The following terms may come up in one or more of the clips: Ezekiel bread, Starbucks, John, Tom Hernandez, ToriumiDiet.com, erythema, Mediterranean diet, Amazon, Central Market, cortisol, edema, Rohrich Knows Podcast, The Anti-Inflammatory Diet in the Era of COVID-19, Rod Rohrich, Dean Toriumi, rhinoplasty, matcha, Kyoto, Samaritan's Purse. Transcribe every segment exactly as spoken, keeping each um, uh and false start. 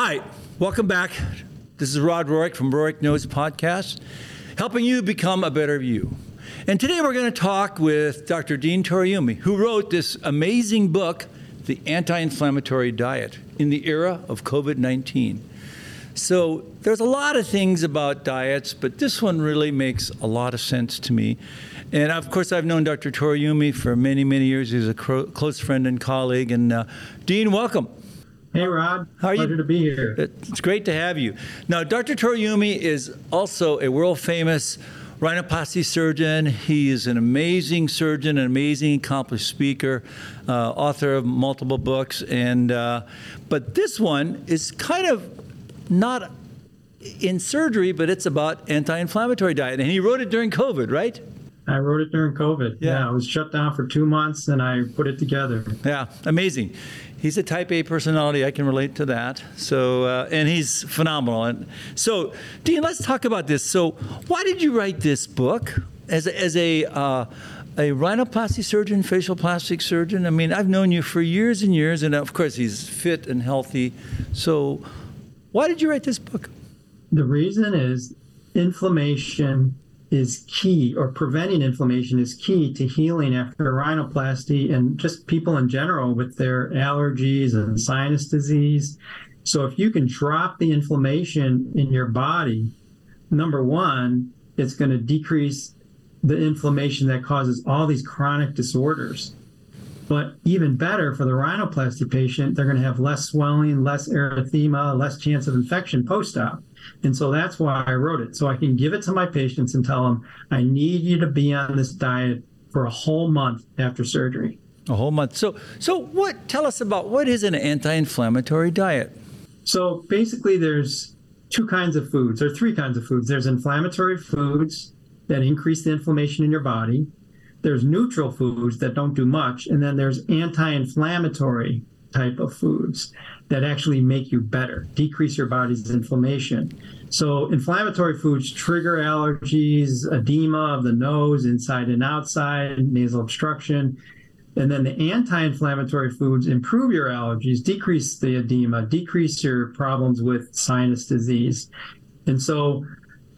Hi, welcome back. This is Rod Rohrich from Rohrich Knows Podcast, helping you become a better you. And today we're going to talk with Doctor Dean Toriumi, who wrote this amazing book, The Anti-Inflammatory Diet in the Era of COVID nineteen. So there's a lot of things about diets, but this one really makes a lot of sense to me. And of course, I've known Doctor Toriumi for many, many years. He's a cro- close friend and colleague. And uh, Dean, welcome. Hey, Rod. How are Pleasure you? to be here. It's great to have you. Now, Doctor Toriumi is also a world-famous rhinoplasty surgeon. He is an amazing surgeon, an amazing accomplished speaker, uh, author of multiple books. And uh, but this one is kind of not in surgery, but it's about anti-inflammatory diet. And he wrote it during COVID, right? I wrote it during COVID. Yeah. yeah, it was shut down for two months, and I put it together. Yeah, amazing. He's a Type A personality. I can relate to that. So, uh, and he's phenomenal. And so, Dean, let's talk about this. So, why did you write this book as a, as a uh, a rhinoplasty surgeon, facial plastic surgeon? I mean, I've known you for years and years, and of course, he's fit and healthy. So, why did you write this book? The reason is inflammation is key, or preventing inflammation is key to healing after rhinoplasty, and just people in general with their allergies and sinus disease. So if you can drop the inflammation in your body, number one, it's going to decrease the inflammation that causes all these chronic disorders. But even better for the rhinoplasty patient, they're going to have less swelling, less erythema, less chance of infection post-op. And so that's why I wrote it. So I can give it to my patients and tell them, I need you to be on this diet for a whole month after surgery. A whole month. So so what? Tell us about what is an anti-inflammatory diet? So basically there's two kinds of foods, or three kinds of foods. There's inflammatory foods that increase the inflammation in your body. There's neutral foods that don't do much, and then there's anti-inflammatory type of foods that actually make you better, decrease your body's inflammation. So inflammatory foods trigger allergies, edema of the nose, inside and outside, nasal obstruction. And then the anti-inflammatory foods improve your allergies, decrease the edema, decrease your problems with sinus disease. And so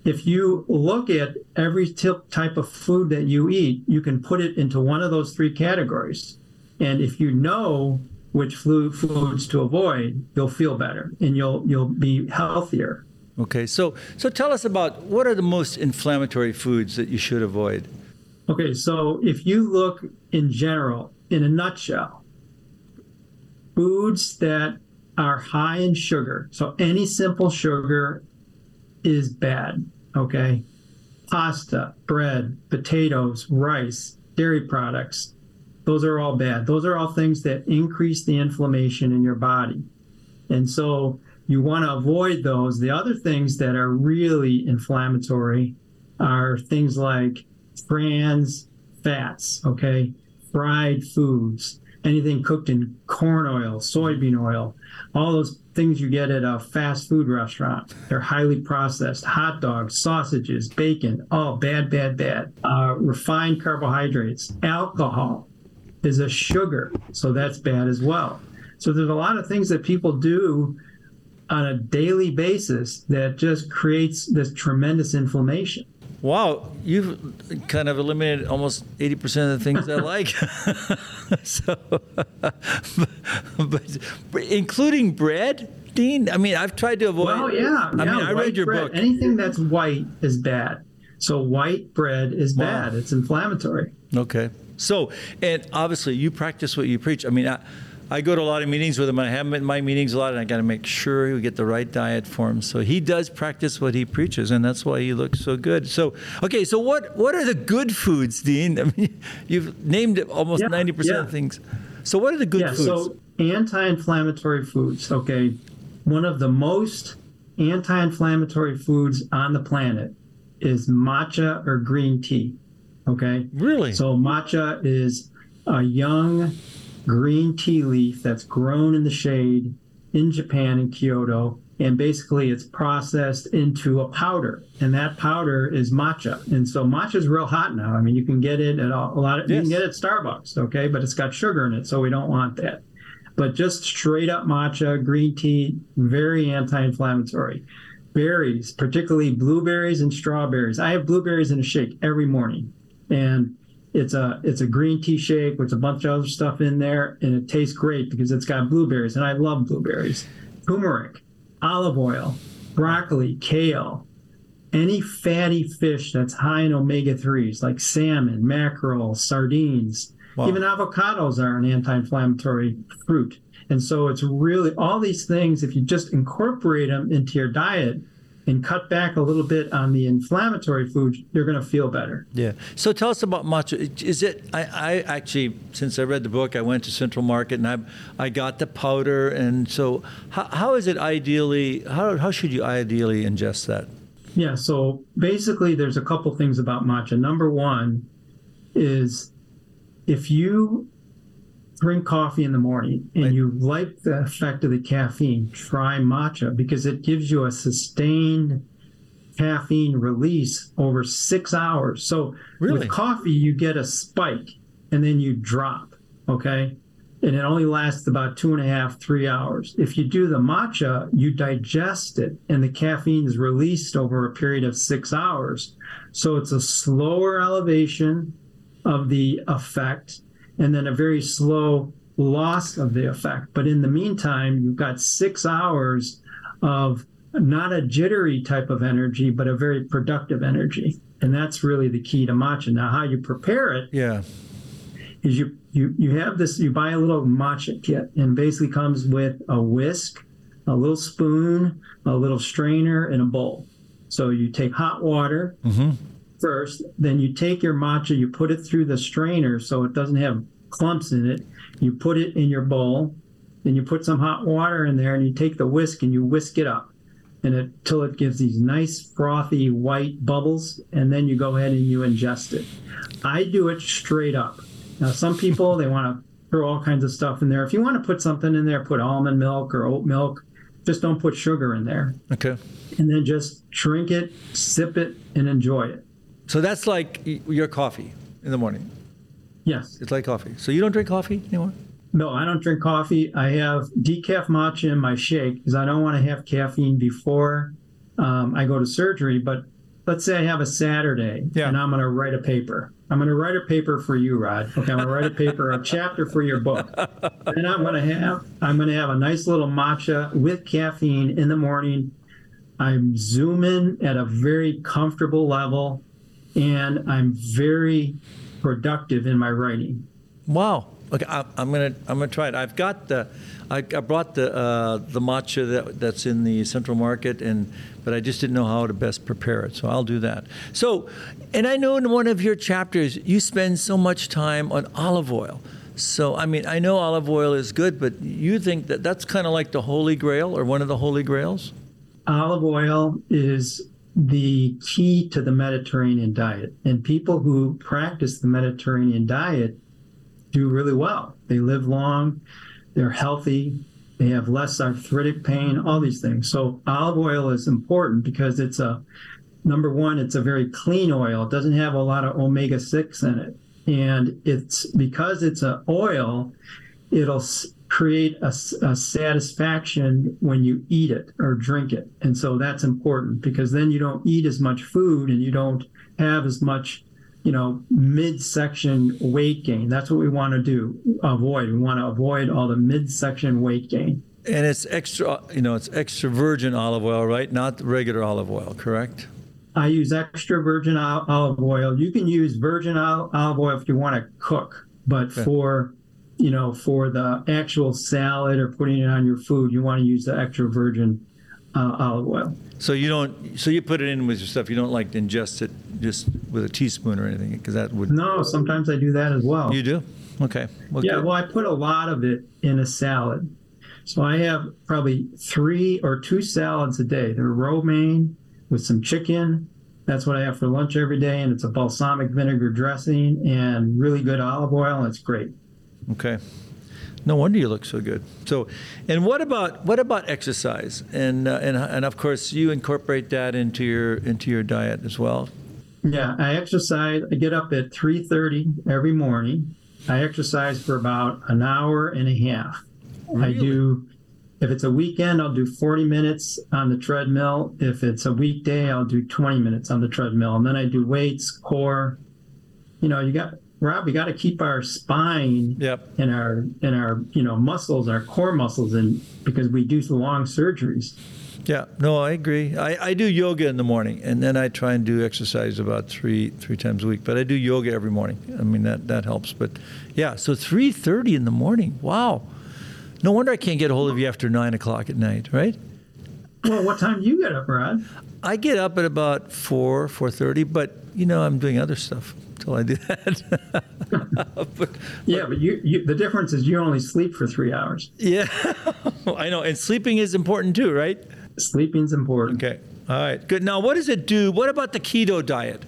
if you look at every type of food that you eat, you can put it into one of those three categories. And if you know which flu- foods to avoid, you'll feel better and you'll you'll be healthier. Okay, so so tell us about what are the most inflammatory foods that you should avoid? Okay, so if you look in general, in a nutshell, foods that are high in sugar, so any simple sugar is bad, okay? Pasta, bread, potatoes, rice, dairy products, those are all bad. Those are all things that increase the inflammation in your body. And so you want to avoid those. The other things that are really inflammatory are things like trans fats, okay? Fried foods, anything cooked in corn oil, soybean oil, all those things you get at a fast food restaurant. They're highly processed. Hot dogs, sausages, bacon, all bad, bad, bad. Uh, refined carbohydrates, alcohol is a sugar, so that's bad as well. So there's a lot of things that people do on a daily basis that just creates this tremendous inflammation. Wow, you've kind of eliminated almost eighty percent of the things I like. So, but, but including bread, Dean? I mean, I've tried to avoid... Well, yeah. I yeah, mean, I read your bread. book. Anything that's white is bad. So white bread is wow. bad. It's inflammatory. Okay. So, and obviously, you practice what you preach. I mean, I, I go to a lot of meetings with him, and I have him in my meetings a lot, and I got to make sure we get the right diet for him. So he does practice what he preaches, and that's why he looks so good. So, okay, so what, what are the good foods, Dean? I mean, you've named almost yeah, ninety percent yeah. of things. So what are the good yeah, foods? So anti-inflammatory foods, okay. One of the most anti-inflammatory foods on the planet is matcha or green tea. Okay. Really? So matcha is a young green tea leaf that's grown in the shade in Japan, in Kyoto, and basically it's processed into a powder, and that powder is matcha. And so matcha is real hot now. I mean, you can get it at a lot of, yes. you can get it at Starbucks, okay, but it's got sugar in it, so we don't want that. But just straight up matcha, green tea, very anti-inflammatory. Berries, particularly blueberries and strawberries. I have blueberries in a shake every morning. And it's a it's a green tea shake with a bunch of other stuff in there. And it tastes great because it's got blueberries. And I love blueberries. Turmeric, olive oil, broccoli, kale, any fatty fish that's high in omega threes, like salmon, mackerel, sardines. Wow. Even avocados are an anti-inflammatory fruit. And so it's really all these things, if you just incorporate them into your diet and cut back a little bit on the inflammatory foods, you're going to feel better. Yeah. So tell us about matcha. Is it, I, I actually, since I read the book, I went to Central Market and I I got the powder. And so how, how is it ideally, how how should you ideally ingest that? Yeah. So basically there's a couple things about matcha. Number one is, if you drink coffee in the morning and right. you like the effect of the caffeine, try matcha because it gives you a sustained caffeine release over six hours. So really? With coffee, you get a spike and then you drop, okay? And it only lasts about two and a half, three hours. If you do the matcha, you digest it and the caffeine is released over a period of six hours. So it's a slower elevation of the effect and then a very slow loss of the effect. But in the meantime, you've got six hours of not a jittery type of energy, but a very productive energy. And that's really the key to matcha. Now, how you prepare it yeah. is you, you, you have this, you buy a little matcha kit and basically comes with a whisk, a little spoon, a little strainer, and a bowl. So you take hot water, mm-hmm. first, then you take your matcha, you put it through the strainer so it doesn't have clumps in it. You put it in your bowl, then you put some hot water in there and you take the whisk and you whisk it up and it, till it gives these nice frothy white bubbles, and then you go ahead and you ingest it. I do it straight up. Now, some people, they want to throw all kinds of stuff in there. If you want to put something in there, put almond milk or oat milk. Just don't put sugar in there. Okay. And then just drink it, sip it, and enjoy it. So that's like your coffee in the morning. Yes. It's like coffee. So you don't drink coffee anymore? No, I don't drink coffee. I have decaf matcha in my shake because I don't want to have caffeine before um, I go to surgery. But let's say I have a Saturday yeah. and I'm going to write a paper. I'm going to write a paper for you, Rod. Okay, I'm going to write a paper, a chapter for your book. And I'm going to have I'm going to have a nice little matcha with caffeine in the morning. I'm zooming at a very comfortable level. And I'm very productive in my writing. Wow. Okay, I, I'm gonna I'm gonna try it. I've got the, I, I brought the uh, the matcha that, that's in the Central Market, and but I just didn't know how to best prepare it. So I'll do that. So, and I know in one of your chapters you spend so much time on olive oil. So I mean I know olive oil is good, but you think that that's kind of like the holy grail or one of the holy grails? Olive oil is the key to the Mediterranean diet. And people who practice the Mediterranean diet do really well. They live long, they're healthy, they have less arthritic pain, all these things. So olive oil is important because it's a, number one, it's a very clean oil. It doesn't have a lot of omega six in it. And it's because it's an oil, it'll create a, a satisfaction when you eat it or drink it. And so that's important because then you don't eat as much food and you don't have as much, you know, midsection weight gain. That's what we want to do, avoid. We want to avoid all the midsection weight gain. And it's extra, you know, it's extra virgin olive oil, right? Not regular olive oil, correct? I use extra virgin olive oil. You can use virgin olive oil if you want to cook, but okay. for you know, for the actual salad or putting it on your food, you want to use the extra virgin uh, olive oil. So you don't, so you put it in with your stuff. You don't like to ingest it just with a teaspoon or anything because that would. No, sometimes I do that as well. You do? Okay. Well, yeah. Good. Well, I put a lot of it in a salad. So I have probably three or two salads a day. They're romaine with some chicken. That's what I have for lunch every day. And it's a balsamic vinegar dressing and really good olive oil. And it's great. Okay. No wonder you look so good. So, and what about what about exercise? And uh, and and of course you incorporate that into your into your diet as well. Yeah, I exercise. I get up at three thirty every morning. I exercise for about an hour and a half. Really? I do. If it's a weekend, I'll do forty minutes on the treadmill. If it's a weekday, I'll do twenty minutes on the treadmill. And then I do weights, core. You know, you got, Rob, we got to keep our spine yep. and our, and our, you know, muscles, our core muscles in, because we do long surgeries. Yeah, no, I agree. I, I do yoga in the morning, and then I try and do exercise about three three times a week. But I do yoga every morning. I mean, that, that helps. But, yeah, so three thirty in the morning. Wow. No wonder I can't get a hold of you after nine o'clock at night, right? Well, what time do you get up, Rod? I get up at about four, four thirty, but, you know, I'm doing other stuff until I do that. but, but, yeah, but you, you, the difference is you only sleep for three hours. Yeah, I know. And sleeping is important too, right? Sleeping's important. Okay. All right. Good. Now, what does it do? What about the keto diet?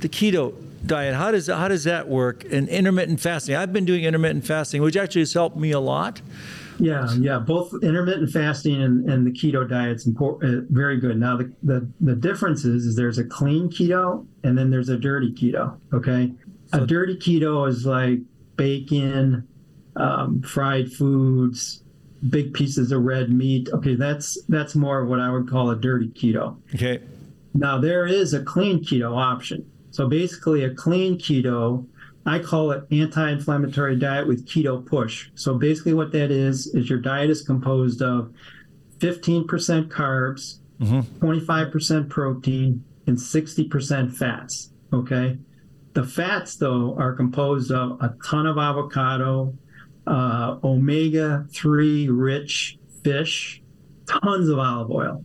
The keto diet, how does how does that work? And intermittent fasting. I've been doing intermittent fasting, which actually has helped me a lot. Yeah, yeah. Both intermittent fasting and, and the keto diet's important. Uh, very good. Now, the, the, the difference is, is there's a clean keto and then there's a dirty keto, okay? So, a dirty keto is like bacon, um, fried foods, big pieces of red meat. Okay, that's that's more of what I would call a dirty keto. Okay. Now, there is a clean keto option. So basically, a clean keto, I call it anti-inflammatory diet with keto push. So basically what that is, is your diet is composed of fifteen percent carbs, mm-hmm. twenty-five percent protein, and sixty percent fats, okay? The fats, though, are composed of a ton of avocado, Uh, omega three rich fish, tons of olive oil,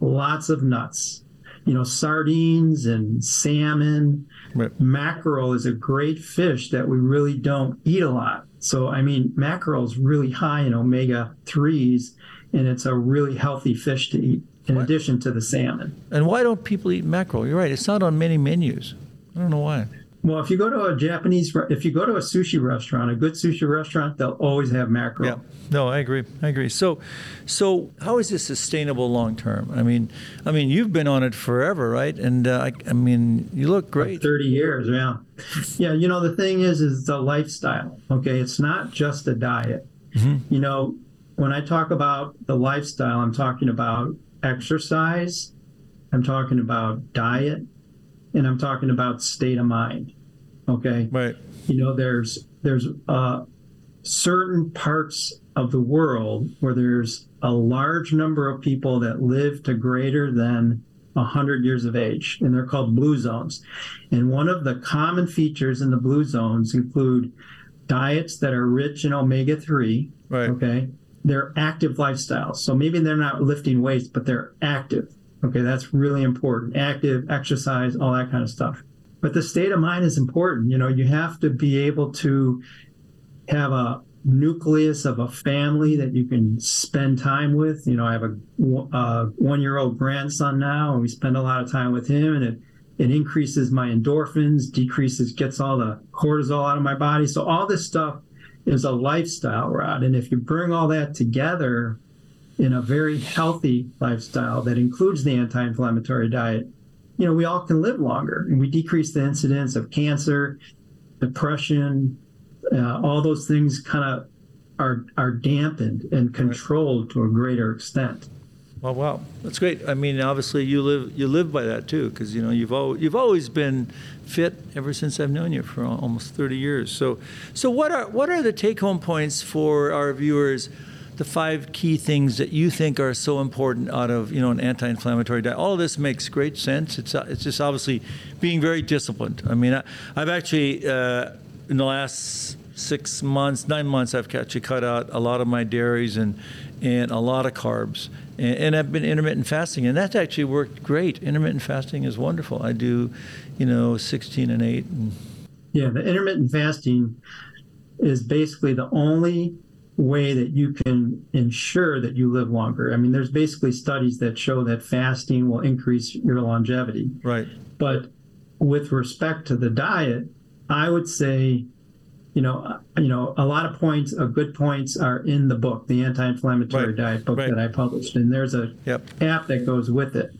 lots of nuts, you know, sardines and salmon. Right. Mackerel is a great fish that we really don't eat a lot. So, I mean, mackerel is really high in omega threes, and it's a really healthy fish to eat in what? Addition to the salmon. And why don't people eat mackerel? You're right. It's not on many menus. I don't know why. Well, if you go to a Japanese, if you go to a sushi restaurant, a good sushi restaurant, they'll always have mackerel. Yeah, no, I agree. I agree. So, so how is this sustainable long term? I mean, I mean, you've been on it forever, right? And uh, I, I mean, you look great. Like Thirty years, yeah, yeah. You know, the thing is, is the lifestyle. Okay, it's not just a diet. Mm-hmm. You know, when I talk about the lifestyle, I'm talking about exercise. I'm talking about diet. And I'm talking about state of mind, okay? Right. You know, there's there's uh, certain parts of the world where there's a large number of people that live to greater than one hundred years of age, and they're called blue zones. And one of the common features in the blue zones include diets that are rich in omega three, right. Okay? They're active lifestyles. So maybe they're not lifting weights, but they're active. Okay, that's really important. Active, exercise, all that kind of stuff. But the state of mind is important. You know, you have to be able to have a nucleus of a family that you can spend time with. You know, I have a, a one-year-old grandson now, and we spend a lot of time with him, and it, it increases my endorphins, decreases, gets all the cortisol out of my body. So all this stuff is a lifestyle, Rod. And if you bring all that together in a very healthy lifestyle that includes the anti-inflammatory diet, you know, we all can live longer, and we decrease the incidence of cancer, depression, uh, all those things kind of are are dampened and controlled to a greater extent. Well, wow, that's great. I mean, obviously, you live you live by that too, because you know you've always you've always been fit ever since I've known you for almost thirty years. So, so what are what are the take-home points for our viewers? The five key things that you think are so important out of, you know, an anti-inflammatory diet. All of this makes great sense. It's it's just obviously being very disciplined. I mean, I, I've actually, uh, in the last six months, nine months, I've actually cut out a lot of my dairies and, and a lot of carbs. And, and I've been intermittent fasting, and that's actually worked great. Intermittent fasting is wonderful. I do, you know, sixteen and eight. And... Yeah, the intermittent fasting is basically the only way that you can ensure that you live longer. I mean, there's basically studies that show that fasting will increase your longevity. Right. But with respect to the diet, I would say, you know, you know, a lot of points, of good points are in the book, the anti-inflammatory right. diet book right. that I published. And there's a yep. app that goes with it.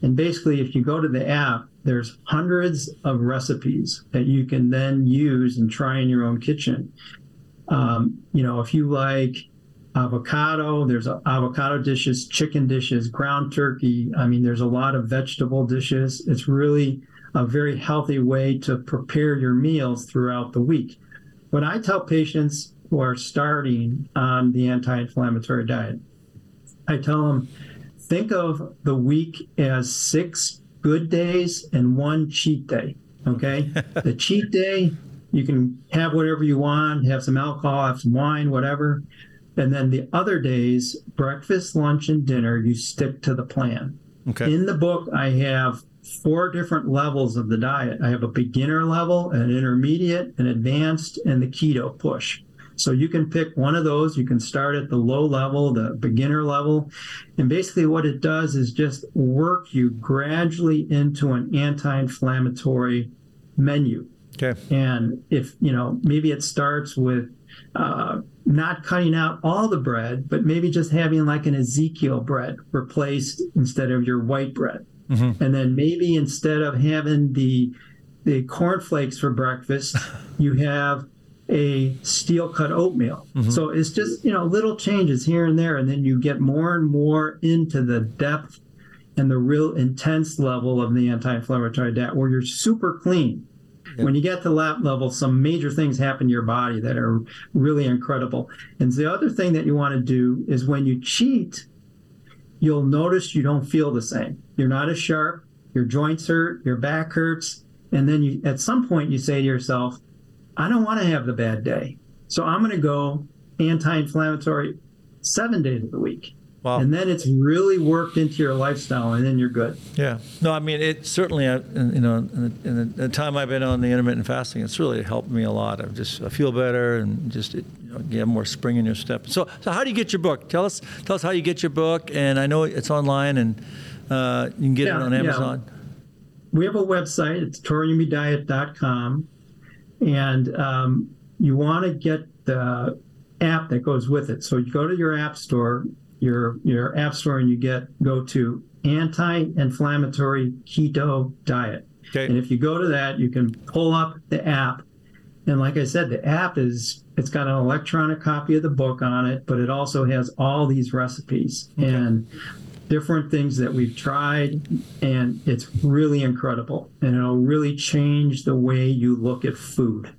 And basically, if you go to the app, there's hundreds of recipes that you can then use and try in your own kitchen. Um, you know, if you like avocado. There's avocado dishes, chicken dishes, ground turkey. I mean, there's a lot of vegetable dishes. It's really a very healthy way to prepare your meals throughout the week. What I tell patients who are starting on the anti-inflammatory diet, I tell them, think of the week as six good days and one cheat day, okay? The cheat day, you can have whatever you want, have some alcohol, have some wine, whatever. And then the other days, breakfast, lunch, and dinner, you stick to the plan. Okay. In the book, I have four different levels of the diet. I have a beginner level, an intermediate, an advanced, and the keto push. So you can pick one of those. You can start at the low level, the beginner level. And basically what it does is just work you gradually into an anti-inflammatory menu. Okay. And if, you know, maybe it starts with uh, not cutting out all the bread, but maybe just having like an Ezekiel bread replaced instead of your white bread. Mm-hmm. And then maybe instead of having the the cornflakes for breakfast, you have a steel-cut oatmeal. Mm-hmm. So it's just, you know, little changes here and there, and then you get more and more into the depth and the real intense level of the anti-inflammatory diet where you're super clean. Yep. When you get to that level, some major things happen to your body that are really incredible. And the other thing that you want to do is when you cheat, you'll notice you don't feel the same. You're not as sharp, your joints hurt, your back hurts. And then you, at some point you say to yourself, I don't want to have the bad day. So I'm going to go anti-inflammatory seven days of the week. Wow. And then it's really worked into your lifestyle, and then you're good. Yeah. No, I mean, it certainly, you know, in the time I've been on the intermittent fasting, it's really helped me a lot. I've just, I feel better and just, you know, you have more spring in your step. So, so how do you get your book? Tell us, tell us how you get your book. And I know it's online, and uh, you can get yeah, it on Amazon. Yeah. We have a website. It's Toriumi Diet dot com. And um, you want to get the app that goes with it. So you go to your app store, your your app store, and you get go to anti-inflammatory keto diet. Okay. And if you go to that, you can pull up the app. And like I said, the app is, it's got an electronic copy of the book on it, but it also has all these recipes. Okay. And different things that we've tried, and it's really incredible, and it'll really change the way you look at food.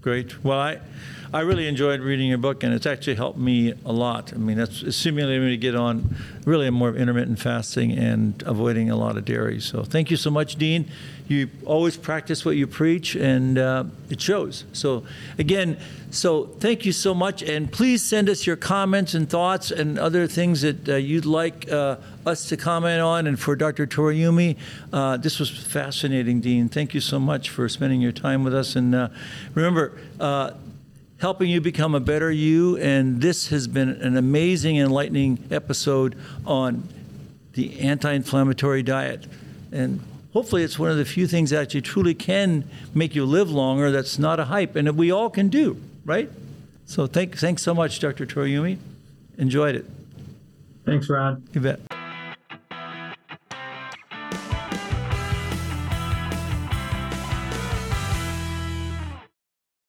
Great. Well, I, I really enjoyed reading your book, and it's actually helped me a lot. I mean, that's it's stimulated me to get on really more of intermittent fasting and avoiding a lot of dairy. So thank you so much, Dean. You always practice what you preach, and uh, it shows. So again, so thank you so much, and please send us your comments and thoughts and other things that uh, you'd like uh, us to comment on. And for Doctor Toriumi, uh, this was fascinating, Dean. Thank you so much for spending your time with us. And uh, remember, uh, helping you become a better you. And this has been an amazing, enlightening episode on the anti-inflammatory diet. And hopefully it's one of the few things that actually truly can make you live longer that's not a hype and that we all can do, right? So thank, thanks so much, Doctor Toriumi. Enjoyed it. Thanks, Rod. You bet.